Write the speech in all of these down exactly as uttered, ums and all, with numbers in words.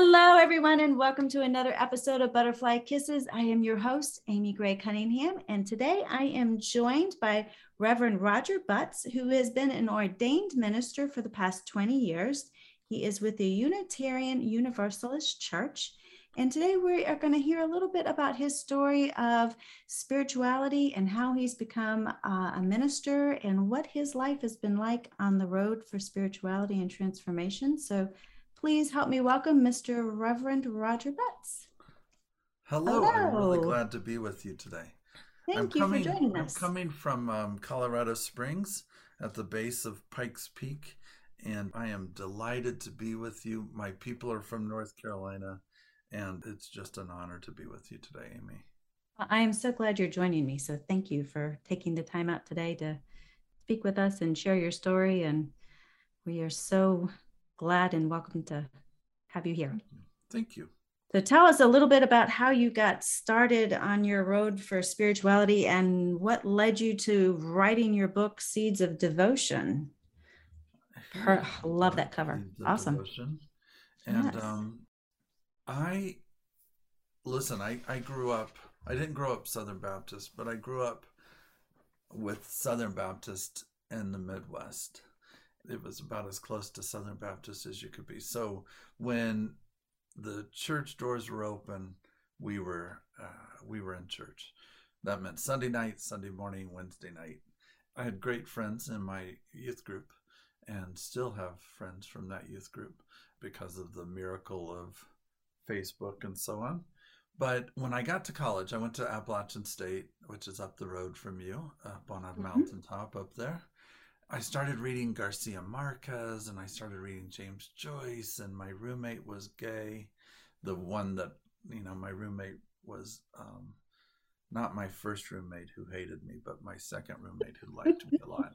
Hello, everyone, and welcome to another episode of Butterfly Kisses. I am your host, Amy Gray Cunningham, and today I am joined by Reverend Roger Butts, who has been an ordained minister for the past twenty years. He is with the Unitarian Universalist Church, and today we are going to hear a little bit about his story of spirituality and how he's become uh, a minister and what his life has been like on the road for spirituality and transformation. So please help me welcome Mister Reverend Roger Butts. Hello, Hello. I'm really glad to be with you today. Thank I'm you coming, for joining us. I'm coming from um, Colorado Springs at the base of Pikes Peak, and I am delighted to be with you. My people are from North Carolina, and it's just an honor to be with you today, Amy. I am so glad you're joining me, so thank you for taking the time out today to speak with us and share your story, and we are so glad and welcome to have you here. Thank you. So tell us a little bit about how you got started on your road for spirituality and what led you to writing your book, Seeds of Devotion. Per- love that cover. Awesome. Devotion. And yes. um, I, listen, I, I grew up, I didn't grow up Southern Baptist, but I grew up with Southern Baptist in the Midwest. It was about as close to Southern Baptist as you could be. So when the church doors were open, we were uh, we were in church. That meant Sunday night, Sunday morning, Wednesday night. I had great friends in my youth group and still have friends from that youth group because of the miracle of Facebook and so on. But when I got to college, I went to Appalachian State, which is up the road from you, up on a mm-hmm. mountaintop up there. I started reading Garcia Marquez, and I started reading James Joyce, and my roommate was gay. The one that, you know, my roommate was um, not my first roommate who hated me, but my second roommate who liked me a lot.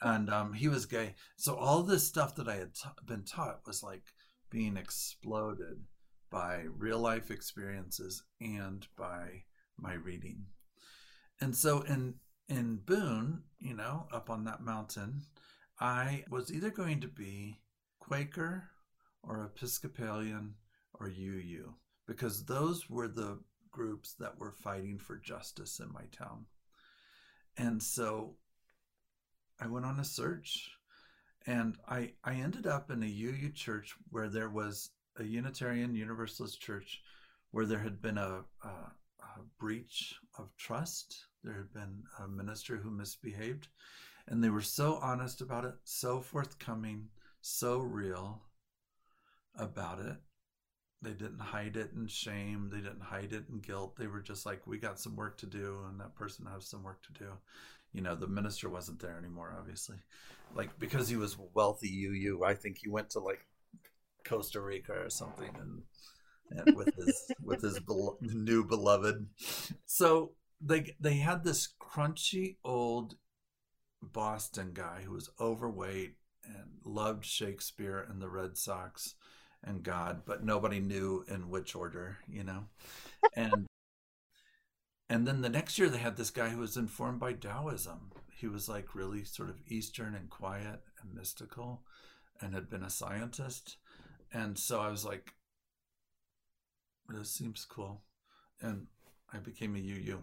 And um, he was gay. So all this stuff that I had t- been taught was like being exploded by real life experiences and by my reading. And so in In Boone, you know, up on that mountain, I was either going to be Quaker or Episcopalian or U U, because those were the groups that were fighting for justice in my town. And so I went on a search, and I, I ended up in a U U church where there was a Unitarian Universalist church where there had been a, a, a breach of trust. There had been a minister who misbehaved, and they were so honest about it, so forthcoming, so real about it. They didn't hide it in shame. They didn't hide it in guilt. They were just like, we got some work to do, and that person has some work to do. You know, the minister wasn't there anymore, obviously. Like, because he was wealthy U U, I think he went to like Costa Rica or something and, and with his with his belo- new beloved. So They they had this crunchy old Boston guy who was overweight and loved Shakespeare and the Red Sox and God, but nobody knew in which order, you know. And and then the next year they had this guy who was informed by Taoism. He was like really sort of Eastern and quiet and mystical and had been a scientist. And so I was like, this seems cool. And I became a U U.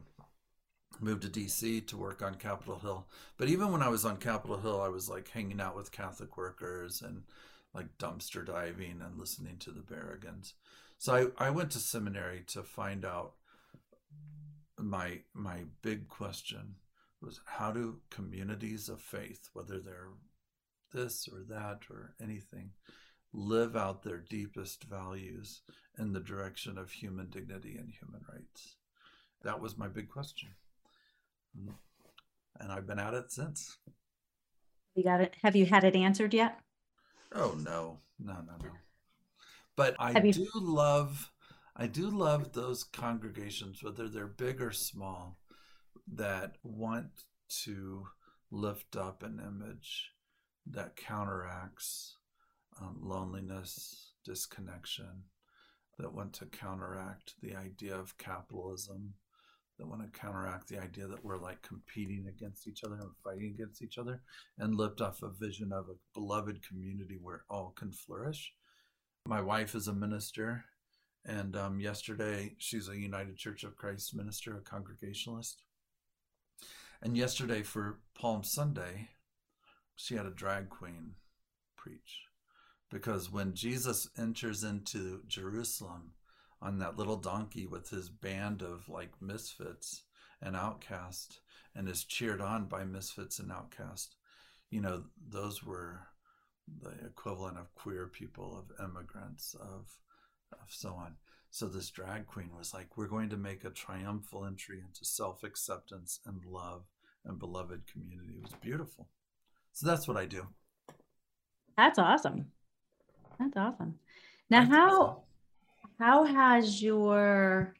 Moved to D C to work on Capitol Hill. But even when I was on Capitol Hill, I was like hanging out with Catholic workers and like dumpster diving and listening to the Berrigans. So I, I went to seminary to find out my my big question was, how do communities of faith, whether they're this or that or anything, live out their deepest values in the direction of human dignity and human rights? That was my big question. And I've been at it since. You got it. Have you had it answered yet? Oh no, no, no, no. But I you... do love, I do love those congregations, whether they're big or small, that want to lift up an image that counteracts um, loneliness, disconnection, that want to counteract the idea of capitalism, that want to counteract the idea that we're like competing against each other and fighting against each other, and lift off a vision of a beloved community where all can flourish. My wife is a minister, and um, yesterday she's a United Church of Christ minister, a Congregationalist. And yesterday for Palm Sunday, she had a drag queen preach. Because when Jesus enters into Jerusalem on that little donkey with his band of like misfits and outcasts, and is cheered on by misfits and outcasts, you know, those were the equivalent of queer people, of immigrants, of, of so on. So this drag queen was like, we're going to make a triumphal entry into self-acceptance and love and beloved community. It was beautiful. So that's what I do. That's awesome. That's awesome. Now, That's how awesome. how has your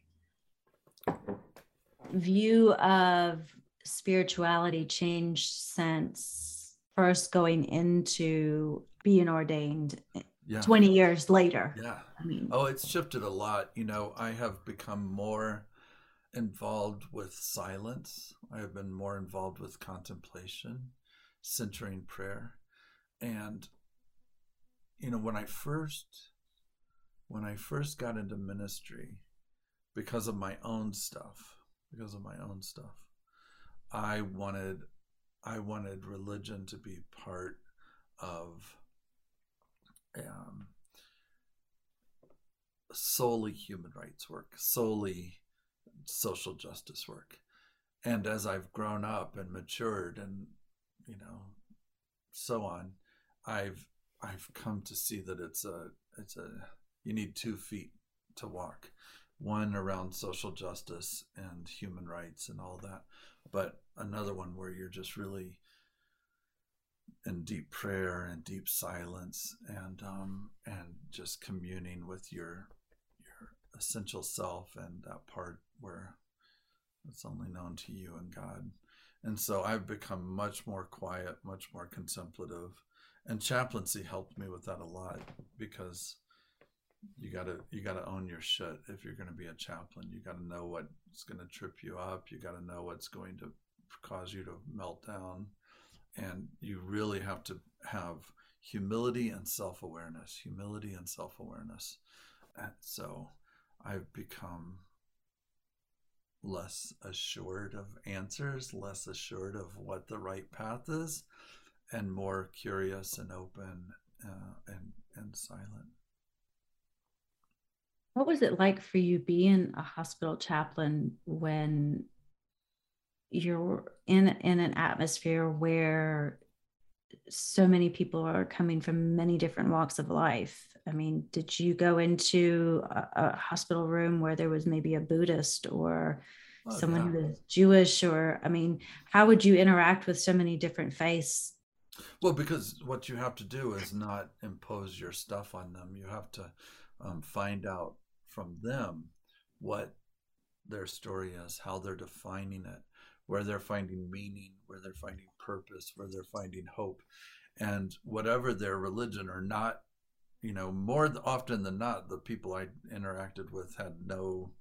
view of spirituality changed since first going into being ordained yeah. twenty years later? Yeah. I mean, oh, it's shifted a lot. You know, I have become more involved with silence. I have been more involved with contemplation, centering prayer. And, you know, when I first, when I first got into ministry, because of my own stuff, because of my own stuff, I wanted, I wanted religion to be part of um, solely human rights work, solely social justice work. And as I've grown up and matured and, you know, so on, I've, I've come to see that it's a, it's a, you need two feet to walk, one around social justice and human rights and all that, but another one where you're just really in deep prayer and deep silence and, um, and just communing with your, your essential self and that part where it's only known to you and God. And so I've become much more quiet, much more contemplative. And chaplaincy helped me with that a lot, because you gotta you gotta own your shit if you're gonna be a chaplain. You gotta know what's gonna trip you up. You gotta know what's going to cause you to melt down, and you really have to have humility and self-awareness. Humility and self-awareness. And so I've become less assured of answers, less assured of what the right path is, and more curious and open uh, and and silent. What was it like for you being a hospital chaplain when you're in in an atmosphere where so many people are coming from many different walks of life? I mean, did you go into a, a hospital room where there was maybe a Buddhist or oh, someone yeah. who was Jewish? Or, I mean, how would you interact with so many different faiths? Well, because what you have to do is not impose your stuff on them. You have to um, find out from them what their story is, how they're defining it, where they're finding meaning, where they're finding purpose, where they're finding hope. And whatever their religion or not, you know, more often than not, the people I interacted with had no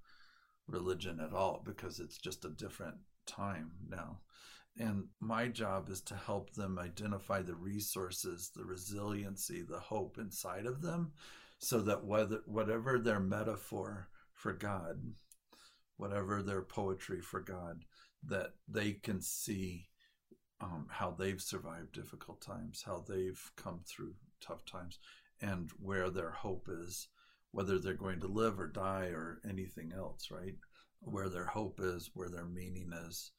religion at all, because it's just a different time now. And my job is to help them identify the resources, the resiliency, the hope inside of them, so that whether whatever their metaphor for God, whatever their poetry for God, that they can see um, how they've survived difficult times, how they've come through tough times, and where their hope is, whether they're going to live or die or anything else, right? Where their hope is, where their meaning is,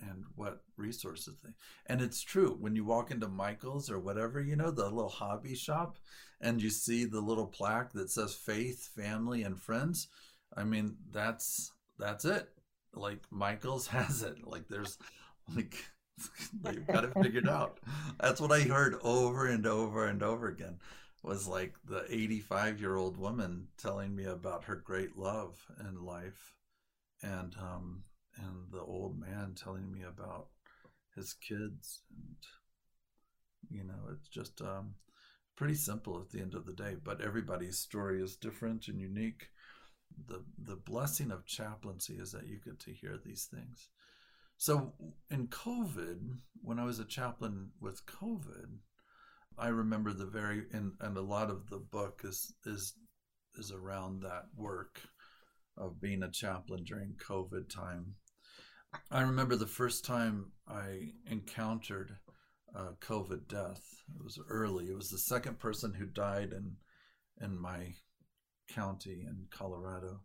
and what resources they, and it's true, when you walk into Michaels or whatever, you know, the little hobby shop, and you see the little plaque that says faith, family, and friends. I mean, that's, that's it. Like Michaels has it. Like there's like, they've got it figured out. That's what I heard over and over and over again, was like the eighty-five year old woman telling me about her great love in life. And, um, and the old man telling me about his kids. And, you know, it's just um, pretty simple at the end of the day, but everybody's story is different and unique. The the blessing of chaplaincy is that you get to hear these things. So in COVID, when I was a chaplain with COVID, I remember the very, and, and a lot of the book is is is around that work of being a chaplain during COVID time. I remember the first time I encountered uh, COVID death. It was early. It was the second person who died in in my county in Colorado,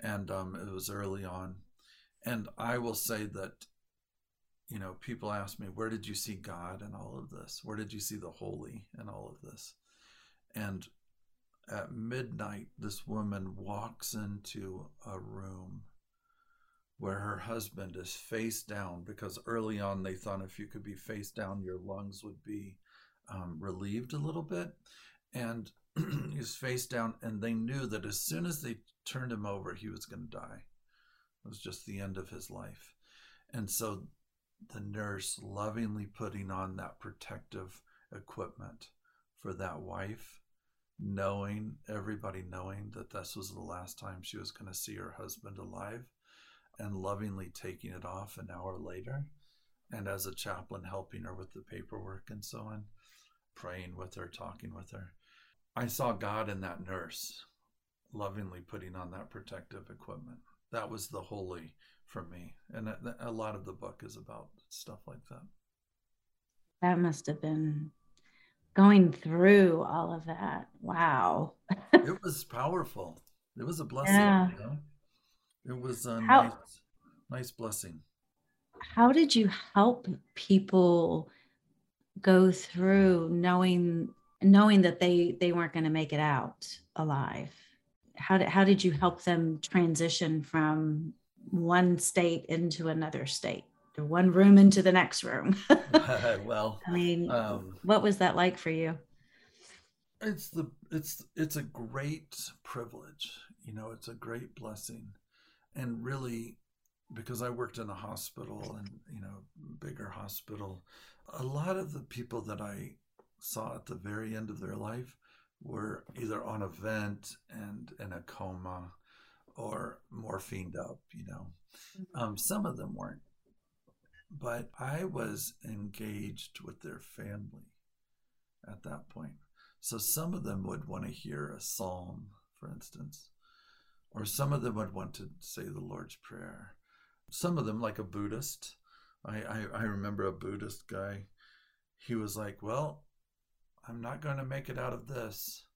and um, it was early on. And I will say that, you know, people ask me, where did you see God in all of this? Where did you see the holy in all of this? And at midnight, this woman walks into a room where her husband is face down, because early on they thought if you could be face down, your lungs would be um, relieved a little bit. And he's face down, and they knew that as soon as they turned him over, he was going to die. It was just the end of his life. And so the nurse lovingly putting on that protective equipment for that wife, knowing, everybody knowing that this was the last time she was going to see her husband alive, and lovingly taking it off an hour later. And as a chaplain, helping her with the paperwork and so on, praying with her, talking with her. I saw God in that nurse lovingly putting on that protective equipment. That was the holy for me. And a lot of the book is about stuff like that. That must have been going through all of that. Wow. It was powerful. It was a blessing. Yeah. You know? It was a how, nice, nice blessing. How did you help people go through knowing knowing that they, they weren't going to make it out alive? How did, how did you help them transition from one state into another state, or one room into the next room? uh, well, I mean, um, what was that like for you? It's the it's it's a great privilege. You know, it's a great blessing. And really, because I worked in a hospital, and, you know, bigger hospital, a lot of the people that I saw at the very end of their life were either on a vent and in a coma or morphined up, you know. Um, some of them weren't. But I was engaged with their family at that point. So some of them would want to hear a psalm, for instance. Or some of them would want to say the Lord's Prayer. Some of them, like a Buddhist, I, I, I remember a Buddhist guy, he was like, well, I'm not going to make it out of this.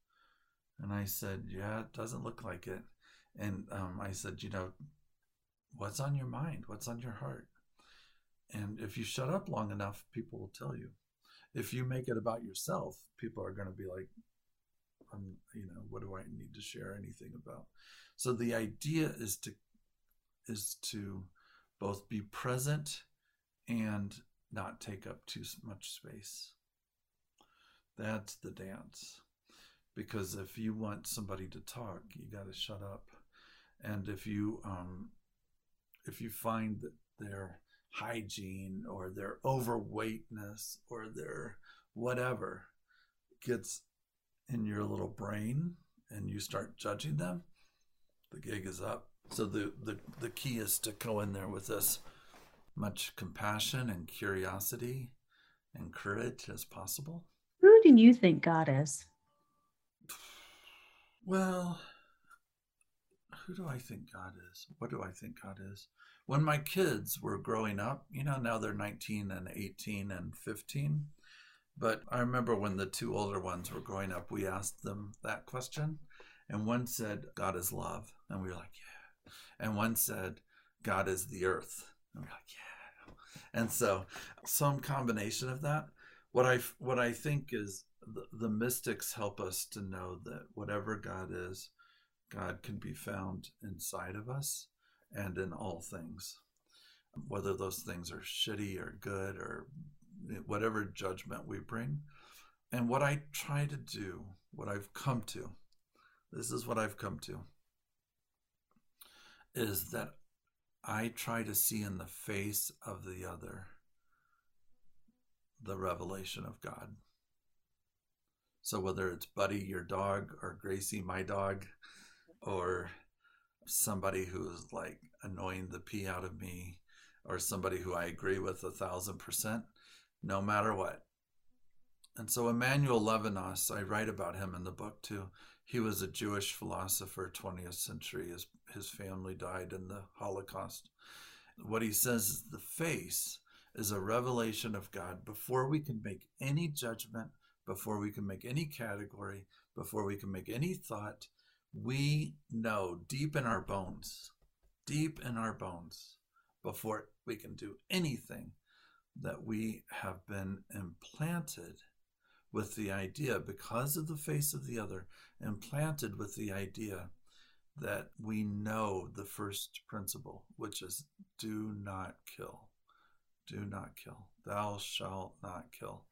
And I said, yeah, it doesn't look like it. And um, I said, you know, what's on your mind? What's on your heart? And if you shut up long enough, people will tell you. If you make it about yourself, people are going to be like, I'm, you know, what do I need to share anything about? So the idea is to is to both be present and not take up too much space. That's the dance. Because if you want somebody to talk, you got to shut up. And if you um, if you find that their hygiene or their overweightness or their whatever gets in your little brain and you start judging them, the gig is up. So the, the, the key is to go in there with as much compassion and curiosity and courage as possible. Who do you think God is? Well, who do I think God is? What do I think God is? When my kids were growing up, you know, now they're nineteen and eighteen and fifteen. But I remember when the two older ones were growing up, we asked them that question. And one said, God is love. And we were like, yeah. And one said, God is the earth. And we were like, yeah. And so some combination of that. What I, what I think is the, the mystics help us to know that whatever God is, God can be found inside of us and in all things, whether those things are shitty or good or whatever judgment we bring. And what I try to do, what I've come to, this is what I've come to, is that I try to see in the face of the other the revelation of God. So whether it's Buddy, your dog, or Gracie, my dog, or somebody who's like annoying the pee out of me, or somebody who I agree with a thousand percent, no matter what, And so Emmanuel Levinas, I write about him in the book too. He was a Jewish philosopher, twentieth century. His, his family died in the Holocaust. What he says is the face is a revelation of God before we can make any judgment, before we can make any category, before we can make any thought. We know deep in our bones, deep in our bones, before we can do anything, that we have been implanted with the idea, because of the face of the other, implanted with the idea that we know the first principle, which is do not kill. Do not kill. Thou shalt not kill.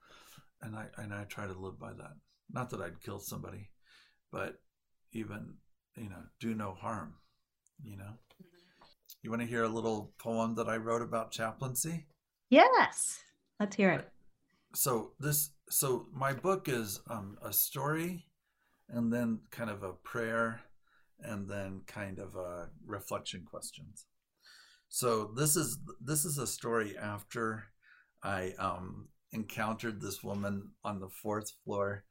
And I and I try to live by that. Not that I'd kill somebody, but even, you know, do no harm, you know? You want to hear a little poem that I wrote about chaplaincy? Yes. Let's hear it. So this, so my book is um, a story, and then kind of a prayer, and then kind of a reflection questions. So this is, this is a story after I um, encountered this woman on the fourth floor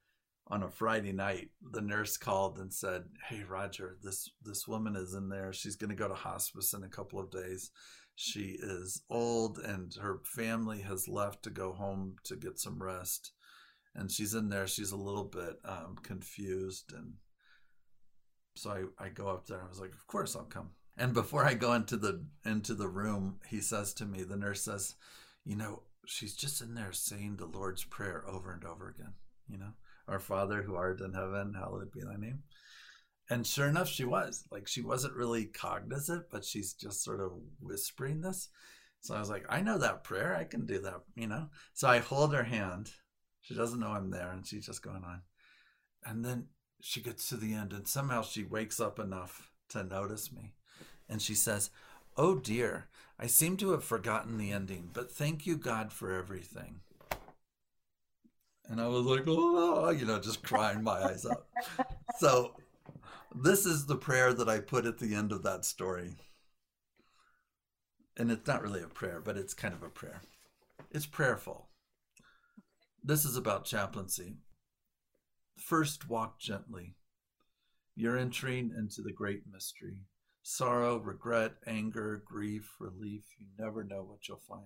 on a Friday night. The nurse called and said, "Hey, Roger, this, this woman is in there. She's going to go to hospice in a couple of days. She is old and her family has left to go home to get some rest. And she's in there. She's a little bit um, confused." And so I, I go up there. I was like, "Of course I'll come." And before I go into the into the room, he says to me, the nurse says, "You know, she's just in there saying the Lord's Prayer over and over again. You know, our Father who art in heaven, hallowed be thy name." And sure enough, she was like, she wasn't really cognizant, but she's just sort of whispering this. So I was like, "I know that prayer. I can do that," you know? So I hold her hand. She doesn't know I'm there, and she's just going on. And then she gets to the end, and somehow she wakes up enough to notice me. And she says, "Oh dear, I seem to have forgotten the ending, but thank you, God, for everything." And I was like, "Oh," you know, just crying my eyes out. So this is the prayer that I put at the end of that story. And it's not really a prayer, but it's kind of a prayer. It's prayerful. This is about chaplaincy. First, walk gently. You're entering into the great mystery. Sorrow, regret, anger, grief, relief. You never know what you'll find.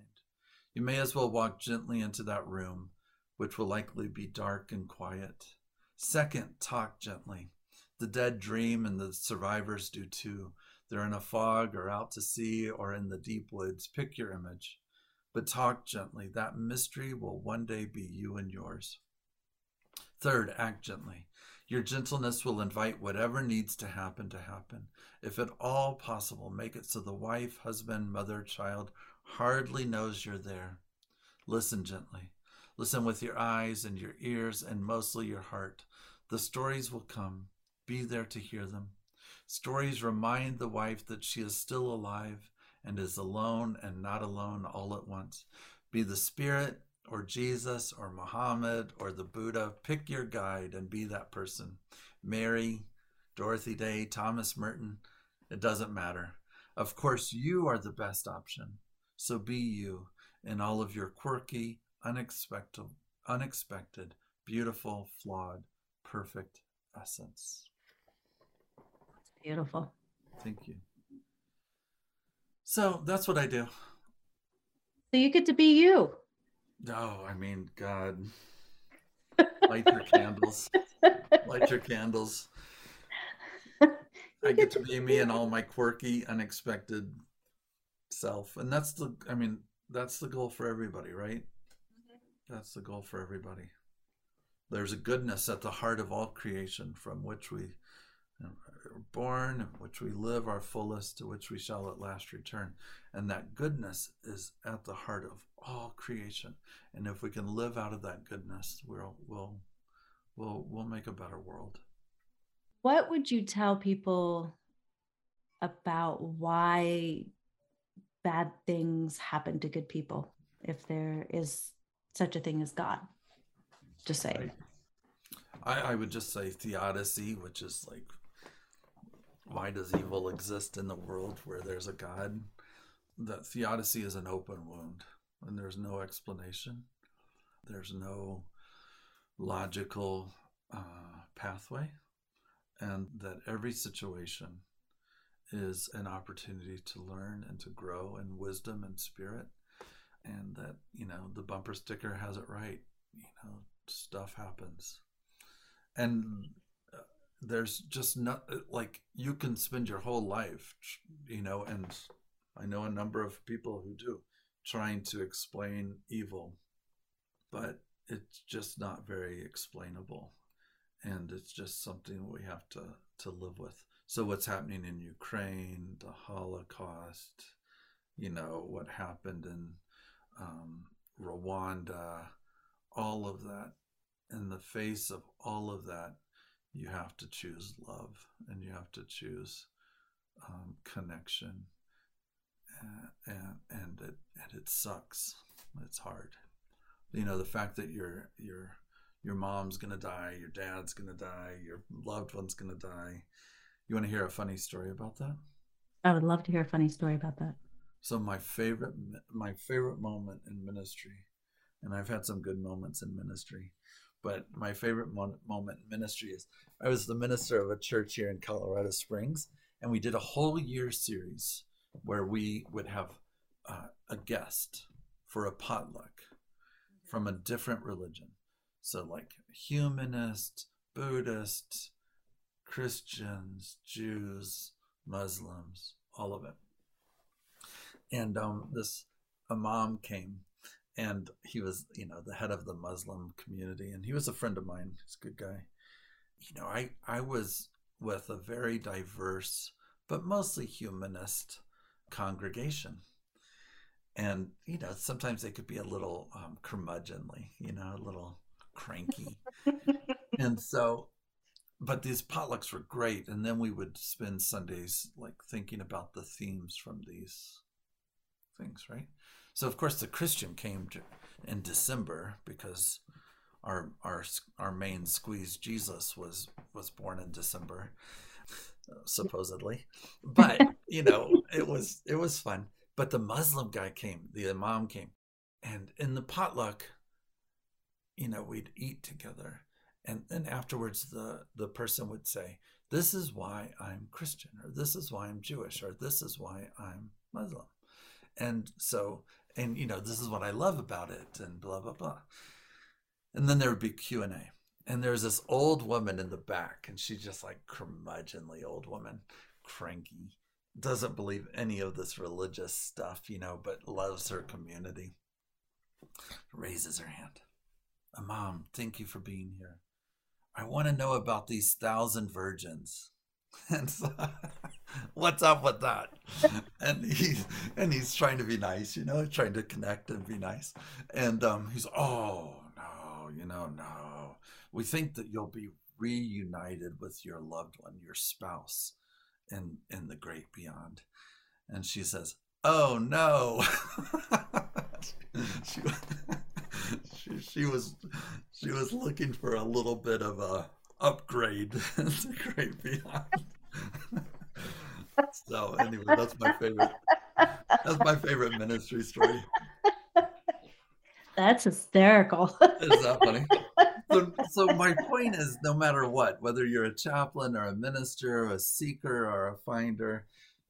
You may as well walk gently into that room, which will likely be dark and quiet. Second, talk gently. The dead dream, and the survivors do too. They're in a fog or out to sea or in the deep woods. Pick your image, but talk gently. That mystery will one day be you and yours. Third, act gently. Your gentleness will invite whatever needs to happen to happen. If at all possible, make it so the wife, husband, mother, child hardly knows you're there. Listen gently. Listen with your eyes and your ears and mostly your heart. The stories will come. Be there to hear them. Stories remind the wife that she is still alive and is alone and not alone all at once. Be the Spirit or Jesus or Muhammad or the Buddha. Pick your guide and be that person. Mary, Dorothy Day, Thomas Merton, it doesn't matter. Of course, you are the best option. So be you in all of your quirky, unexpected, unexpected, beautiful, flawed, perfect essence. Beautiful. Thank you. So that's what I do. So you get to be you. No, oh, I mean, God, light your candles. Light your candles. I get to be me and all my quirky, unexpected self. And that's the, I mean, that's the goal for everybody, right? Mm-hmm. That's the goal for everybody. There's a goodness at the heart of all creation from which we are born, in which we live our fullest, to which we shall at last return. And that goodness is at the heart of all creation. And if we can live out of that goodness, we'll we'll we'll we'll make a better world. What would you tell people about why bad things happen to good people if there is such a thing as God? Just say, I, I would just say theodicy, which is like, why does evil exist in the world where there's a God? That theodicy is an open wound, and there's no explanation. There's no logical uh, pathway, and that every situation is an opportunity to learn and to grow in wisdom and spirit, and that, you know, the bumper sticker has it right. You know, stuff happens. And there's just not, like, you can spend your whole life, you know, and I know a number of people who do, trying to explain evil, but it's just not very explainable. And it's just something we have to, to live with. So what's happening in Ukraine, the Holocaust, you know, what happened in um, Rwanda, all of that. In the face of all of that, you have to choose love, and you have to choose um, connection. And, and, and, it, and it sucks. It's hard. You know, the fact that you're, you're, your mom's going to die, your dad's going to die, your loved one's going to die. You want to hear a funny story about that? I would love to hear a funny story about that. So my favorite, my favorite moment in ministry, and I've had some good moments in ministry, but my favorite mo- moment in ministry is I was the minister of a church here in Colorado Springs, and we did a whole year series where we would have uh, a guest for a potluck from a different religion. So like humanists, Buddhists, Christians, Jews, Muslims, all of it. And um, this imam came, and he was, you know, the head of the Muslim community, and he was a friend of mine. He's a good guy. You know, I, I was with a very diverse, but mostly humanist congregation. And, you know, sometimes they could be a little um, curmudgeonly, you know, a little cranky. And so, but these potlucks were great. And then we would spend Sundays like thinking about the themes from these things, right? So of course the Christian came to, in December, because our our our main squeeze Jesus was was born in December, supposedly. But you know, it was it was fun. But the Muslim guy came, the imam came, and in the potluck, you know, we'd eat together. And then afterwards, the, the person would say, this is why I'm Christian, or this is why I'm Jewish, or this is why I'm Muslim. And so, and, you know, this is what I love about it, and blah, blah, blah. And then there would be Q and A. And there's this old woman in the back, and she's just like curmudgeonly old woman, cranky, doesn't believe any of this religious stuff, you know, but loves her community, raises her hand. Imam, thank you for being here. I want to know about these thousand virgins. And so, what's up with that? And he's, and he's trying to be nice, you know, trying to connect and be nice. And um, he's, oh, no, you know, no. We think that you'll be reunited with your loved one, your spouse, in, in the great beyond. And she says, oh, no. she, She, she was she was looking for a little bit of a upgrade to great beyond. So anyway, that's my favorite. That's my favorite ministry story. That's hysterical. Is that funny? So, so my point is, no matter what, whether you're a chaplain or a minister, or a seeker or a finder,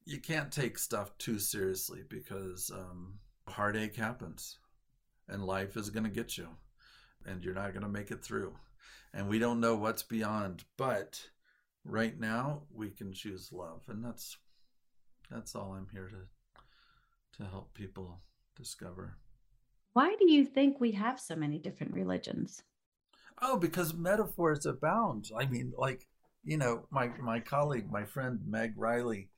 you can't take stuff too seriously, because um, heartache happens. And life is going to get you, and you're not going to make it through. And we don't know what's beyond, but right now we can choose love. And that's that's all I'm here to to help people discover. Why do you think we have so many different religions? Oh, because metaphors abound. I mean, like, you know, my, my colleague, my friend Meg Riley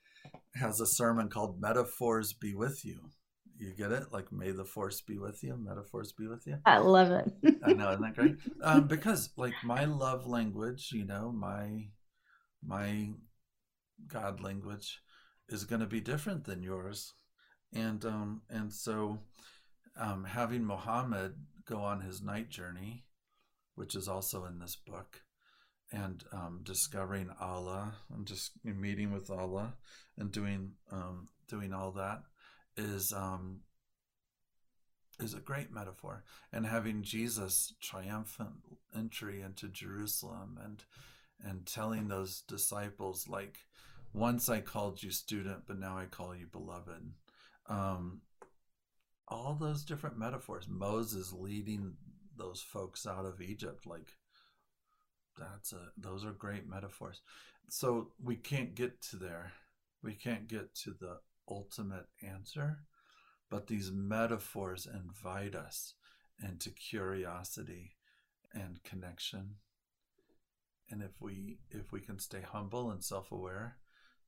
has a sermon called Metaphors Be With You. You get it? Like, may the force be with you, metaphors be with you. I love it. I know, isn't that great? Um, because like my love language, you know, my my God language is going to be different than yours. And um, and so um, having Muhammad go on his night journey, which is also in this book, and um, discovering Allah, and just meeting with Allah, and doing um, doing all that, is um is a great metaphor. And having Jesus' triumphant entry into Jerusalem and and telling those disciples, like, once I called you student, but now I call you beloved. Um, all those different metaphors. Moses leading those folks out of Egypt, like, that's a those are great metaphors. So we can't get to there. We can't get to the ultimate answer, but these metaphors invite us into curiosity and connection. And if we if we can stay humble and self-aware,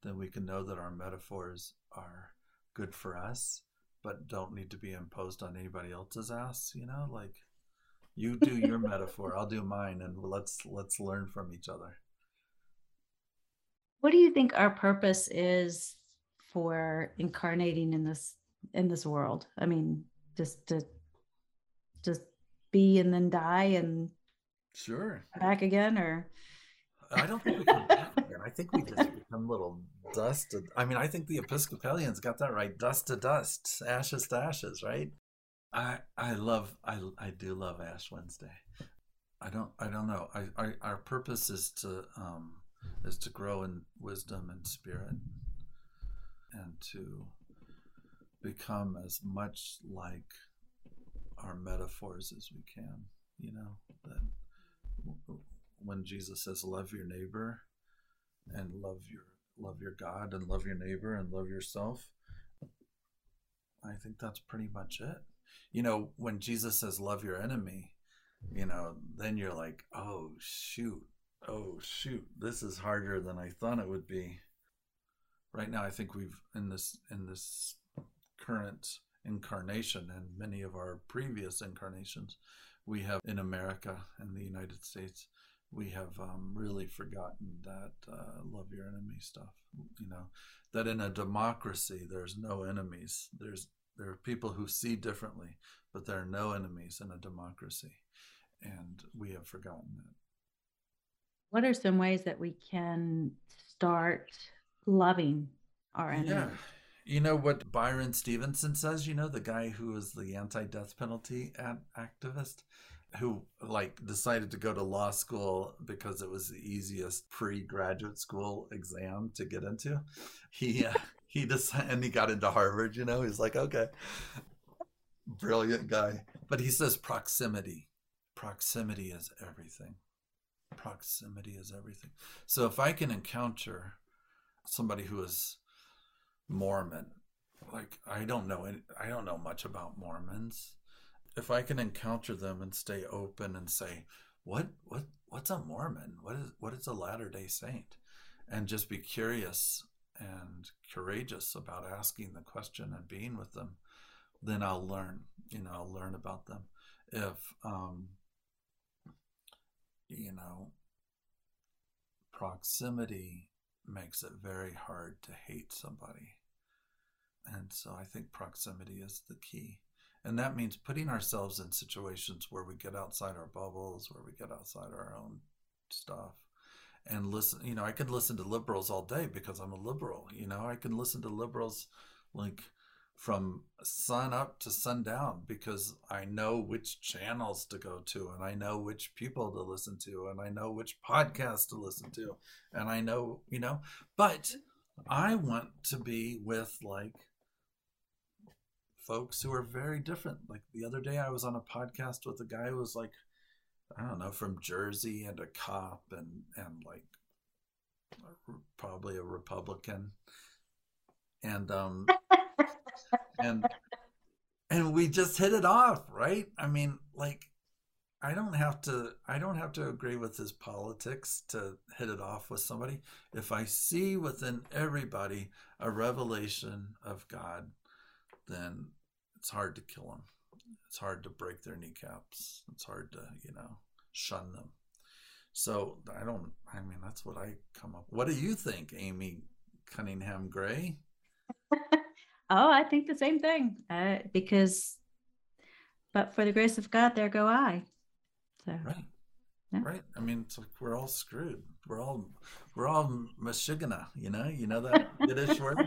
then we can know that our metaphors are good for us, but don't need to be imposed on anybody else's ass, you know, like, you do your metaphor, I'll do mine, and let's let's learn from each other. What do you think our purpose is for incarnating in this in this world? I mean, just to just be and then die and sure back again, or I don't think we can back again. I think we just become little dust. To, I mean, I think the Episcopalians got that right: dust to dust, ashes to ashes, right? I I love I I do love Ash Wednesday. I don't I don't know. I, I our purpose is to um is to grow in wisdom and spirit, and to become as much like our metaphors as we can. You know, that when Jesus says, "Love your neighbor, and love your love your God, and love your neighbor, and love yourself," I think that's pretty much it. You know, when Jesus says, love your enemy, you know, then you're like, oh, shoot, oh, shoot, this is harder than I thought it would be. Right now, I think we've, in this in this current incarnation and many of our previous incarnations, we have in America and the United States, we have um, really forgotten that uh, love your enemy stuff, you know, that in a democracy, there's no enemies, there's There are people who see differently, but there are no enemies in a democracy, and we have forgotten that. What are some ways that we can start loving our enemies? Yeah. You know what Bryan Stevenson says, you know, the guy who is the anti-death penalty activist, who like decided to go to law school because it was the easiest pre-graduate school exam to get into. He uh, he decided, and he got into Harvard, you know, he's like, okay, brilliant guy. But he says proximity. Proximity is everything. Proximity is everything. So if I can encounter somebody who is Mormon, like I don't know any, I don't know much about Mormons. If I can encounter them and stay open and say, what, what, what's a Mormon? What is, what is a Latter-day Saint? And just be curious and courageous about asking the question and being with them, then I'll learn, you know, I'll learn about them. If, um, you know, proximity makes it very hard to hate somebody. And so I think proximity is the key. And that means putting ourselves in situations where we get outside our bubbles, where we get outside our own stuff and listen. You know, I could listen to liberals all day because I'm a liberal. You know, I can listen to liberals like from sun up to sundown because I know which channels to go to, and I know which people to listen to, and I know which podcasts to listen to. And I know, you know, but I want to be with like folks who are very different. Like the other day I was on a podcast with a guy who was like, I don't know, from Jersey and a cop and, and like probably a Republican. And, um, and, and we just hit it off. Right. I mean, like, I don't have to, I don't have to agree with his politics to hit it off with somebody. If I see within everybody a revelation of God, then it's hard to kill them. It's hard to break their kneecaps. It's hard to, you know, shun them. So I don't, I mean, that's what I come up with. What do you think, Amy Cunningham Gray? Oh, I think the same thing. Uh, because, but for the grace of God, there go I. So, right. Yeah. Right. I mean, it's like we're all screwed. We're all, we're all Michigana, you know, you know that Yiddish word?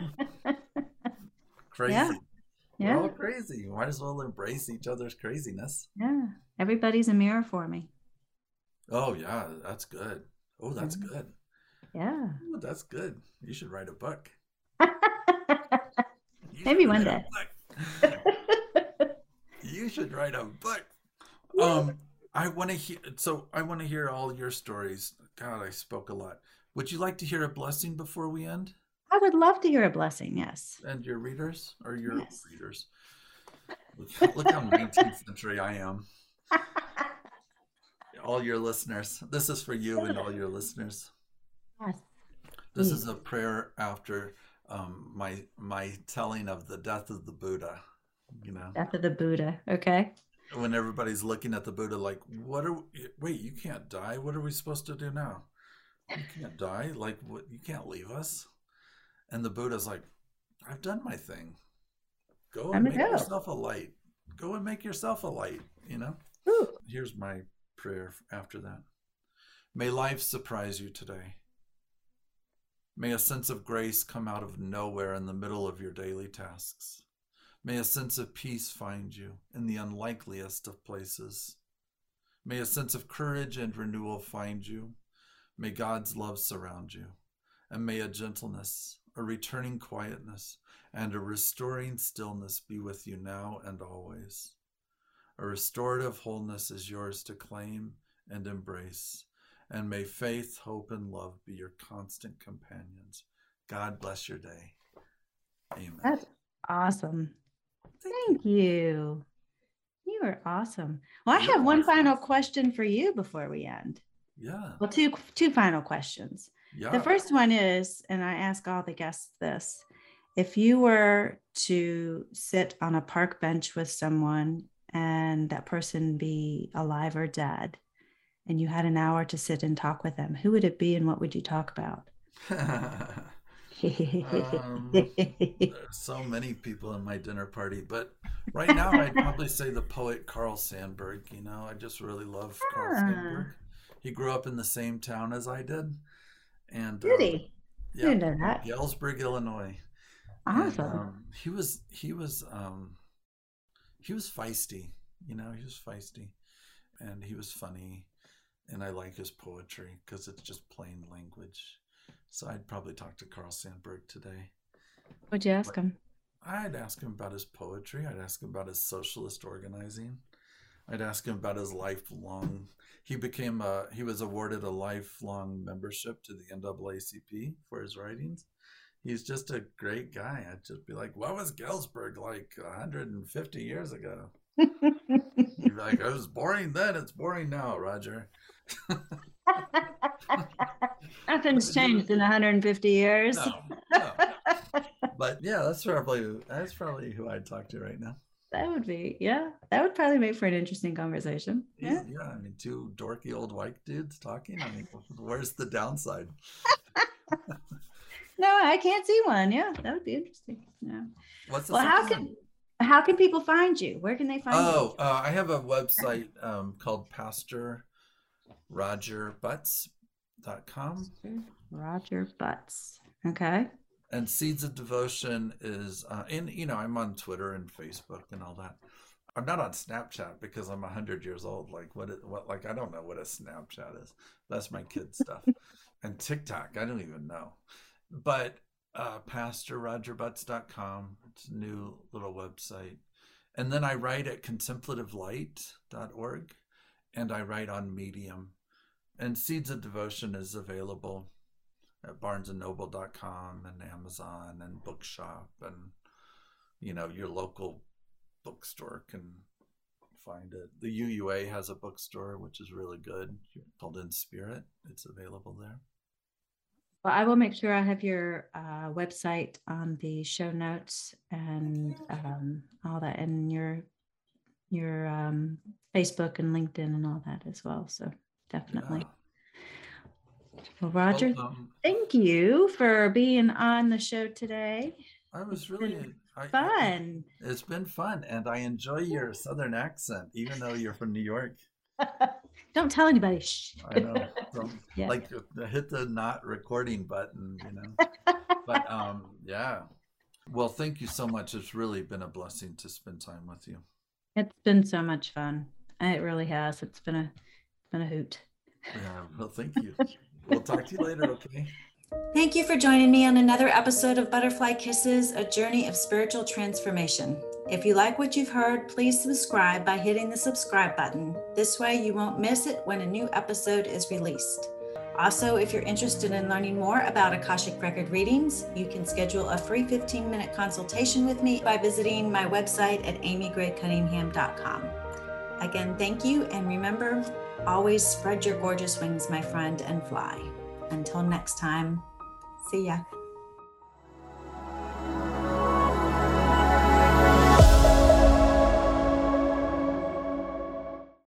Crazy. Yeah. Yeah. We're all crazy. You might as well embrace each other's craziness. Yeah. Everybody's a mirror for me. Oh, yeah. That's good. Oh, that's mm-hmm. good. Yeah. Oh, that's good. You should write a book. Maybe one day. You should write a book. Um, I want to hear. So I want to hear all your stories. God, I spoke a lot. Would you like to hear a blessing before we end? I would love to hear a blessing. Yes. And your readers or your yes. readers. Look, look how nineteenth century I am. All your listeners. This is for you and all your listeners. Yes. This is a prayer after um, my my telling of the death of the Buddha. You know. Death of the Buddha. Okay. When everybody's looking at the Buddha, like, what are? We, wait, you can't die. What are we supposed to do now? You can't die. Like, what? You can't leave us. And the Buddha's like, I've done my thing. Go and I'm make yourself a light. Go and make yourself a light. You know. Ooh. Here's my prayer after that. May life surprise you today. May a sense of grace come out of nowhere in the middle of your daily tasks. May a sense of peace find you in the unlikeliest of places. May a sense of courage and renewal find you. May God's love surround you. And may a gentleness, a returning quietness, and a restoring stillness be with you now and always. A restorative wholeness is yours to claim and embrace. And may faith, hope, and love be your constant companions. God bless your day. Amen. That's awesome. Thank you. You are awesome. Well, I have one final question for you before we end. Yeah. Well, two two final questions. Yeah. The first one is, and I ask all the guests this, if you were to sit on a park bench with someone and that person be alive or dead, and you had an hour to sit and talk with them, who would it be and what would you talk about? um, there's so many people in my dinner party, but right now I'd probably say the poet Carl Sandburg. You know, I just really love ah. Carl Sandburg. He grew up in the same town as I did. And, did um, he? Yeah, you know that. Galesburg, Illinois. Awesome. And, um, he was, he was, um, he was feisty, you know, he was feisty and he was funny. And I like his poetry because it's just plain language. So I'd probably talk to Carl Sandburg today. Would you ask but him? I'd ask him about his poetry. I'd ask him about his socialist organizing. I'd ask him about his lifelong. He became a, he was awarded a lifelong membership to the N double A C P for his writings. He's just a great guy. I'd just be like, what was Galesburg like one hundred fifty years ago? You'd be like, it was boring then. It's boring now, Roger. Nothing's changed in one hundred fifty years. No, no. But yeah, that's probably that's probably who I'd talk to right now. That would be, yeah. That would probably make for an interesting conversation. Yeah, yeah. I mean, two dorky old white dudes talking. I mean, where's the downside? No, I can't see one. Yeah, that would be interesting. Yeah. What's the well, how can? How can people find you? Where can they find oh, you? Oh, uh, I have a website um, called Pastor Roger Butts dot com. Roger Butts. Okay. And Seeds of Devotion is, uh, and you know, I'm on Twitter and Facebook and all that. I'm not on Snapchat because I'm one hundred years old. Like, what? Is, what? Like, I don't know what a Snapchat is. That's my kid's stuff. And TikTok, I don't even know. But Uh, Pastor Roger Butts dot com. It's a new little website. And then I write at contemplative light dot org and I write on Medium. And Seeds of Devotion is available at barnes and noble dot com and Amazon and Bookshop and, you know, your local bookstore can find it. The U U A has a bookstore, which is really good, called In Spirit. It's available there. Well, I will make sure I have your uh, website on the show notes and um, all that, and your your um, Facebook and LinkedIn and all that as well. So definitely. Yeah. Well, Roger, Welcome. Thank you for being on the show today. I was really I, fun. I, it's been fun, and I enjoy your Southern accent, even though you're from New York. Don't tell anybody. Shh. I know. Yeah. Like hit the not recording button, you know. But um, yeah. Well, thank you so much. It's really been a blessing to spend time with you. It's been so much fun. It really has. It's been a been a hoot. Yeah, well, thank you. We'll talk to you later, okay? Thank you for joining me on another episode of Butterfly Kisses, a journey of spiritual transformation. If you like what you've heard, please subscribe by hitting the subscribe button. This way you won't miss it when a new episode is released. Also, if you're interested in learning more about Akashic Record readings, you can schedule a free fifteen-minute consultation with me by visiting my website at amy gray cunningham dot com. Again, thank you, and remember, always spread your gorgeous wings, my friend, and fly. Until next time, see ya.